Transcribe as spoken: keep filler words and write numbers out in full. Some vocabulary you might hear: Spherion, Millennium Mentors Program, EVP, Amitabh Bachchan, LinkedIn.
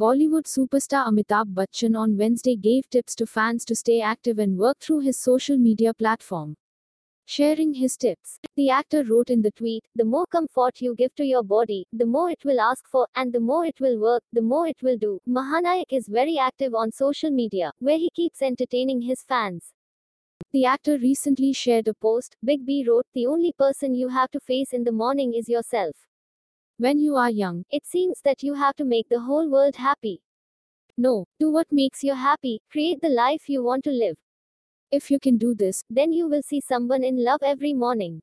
Bollywood superstar Amitabh Bachchan on Wednesday gave tips to fans to stay active and work through his social media platform. Sharing his tips, the actor wrote in the tweet, "The more comfort you give to your body, the more it will ask for, and the more it will work, the more it will do." Mahanayak is very active on social media, where he keeps entertaining his fans. The actor recently shared a post. Big B wrote, "The only person you have to face in the morning is yourself. When you are young, it seems that you have to make the whole world happy. No, do what makes you happy, create the life you want to live. If you can do this, then you will see someone in love every morning."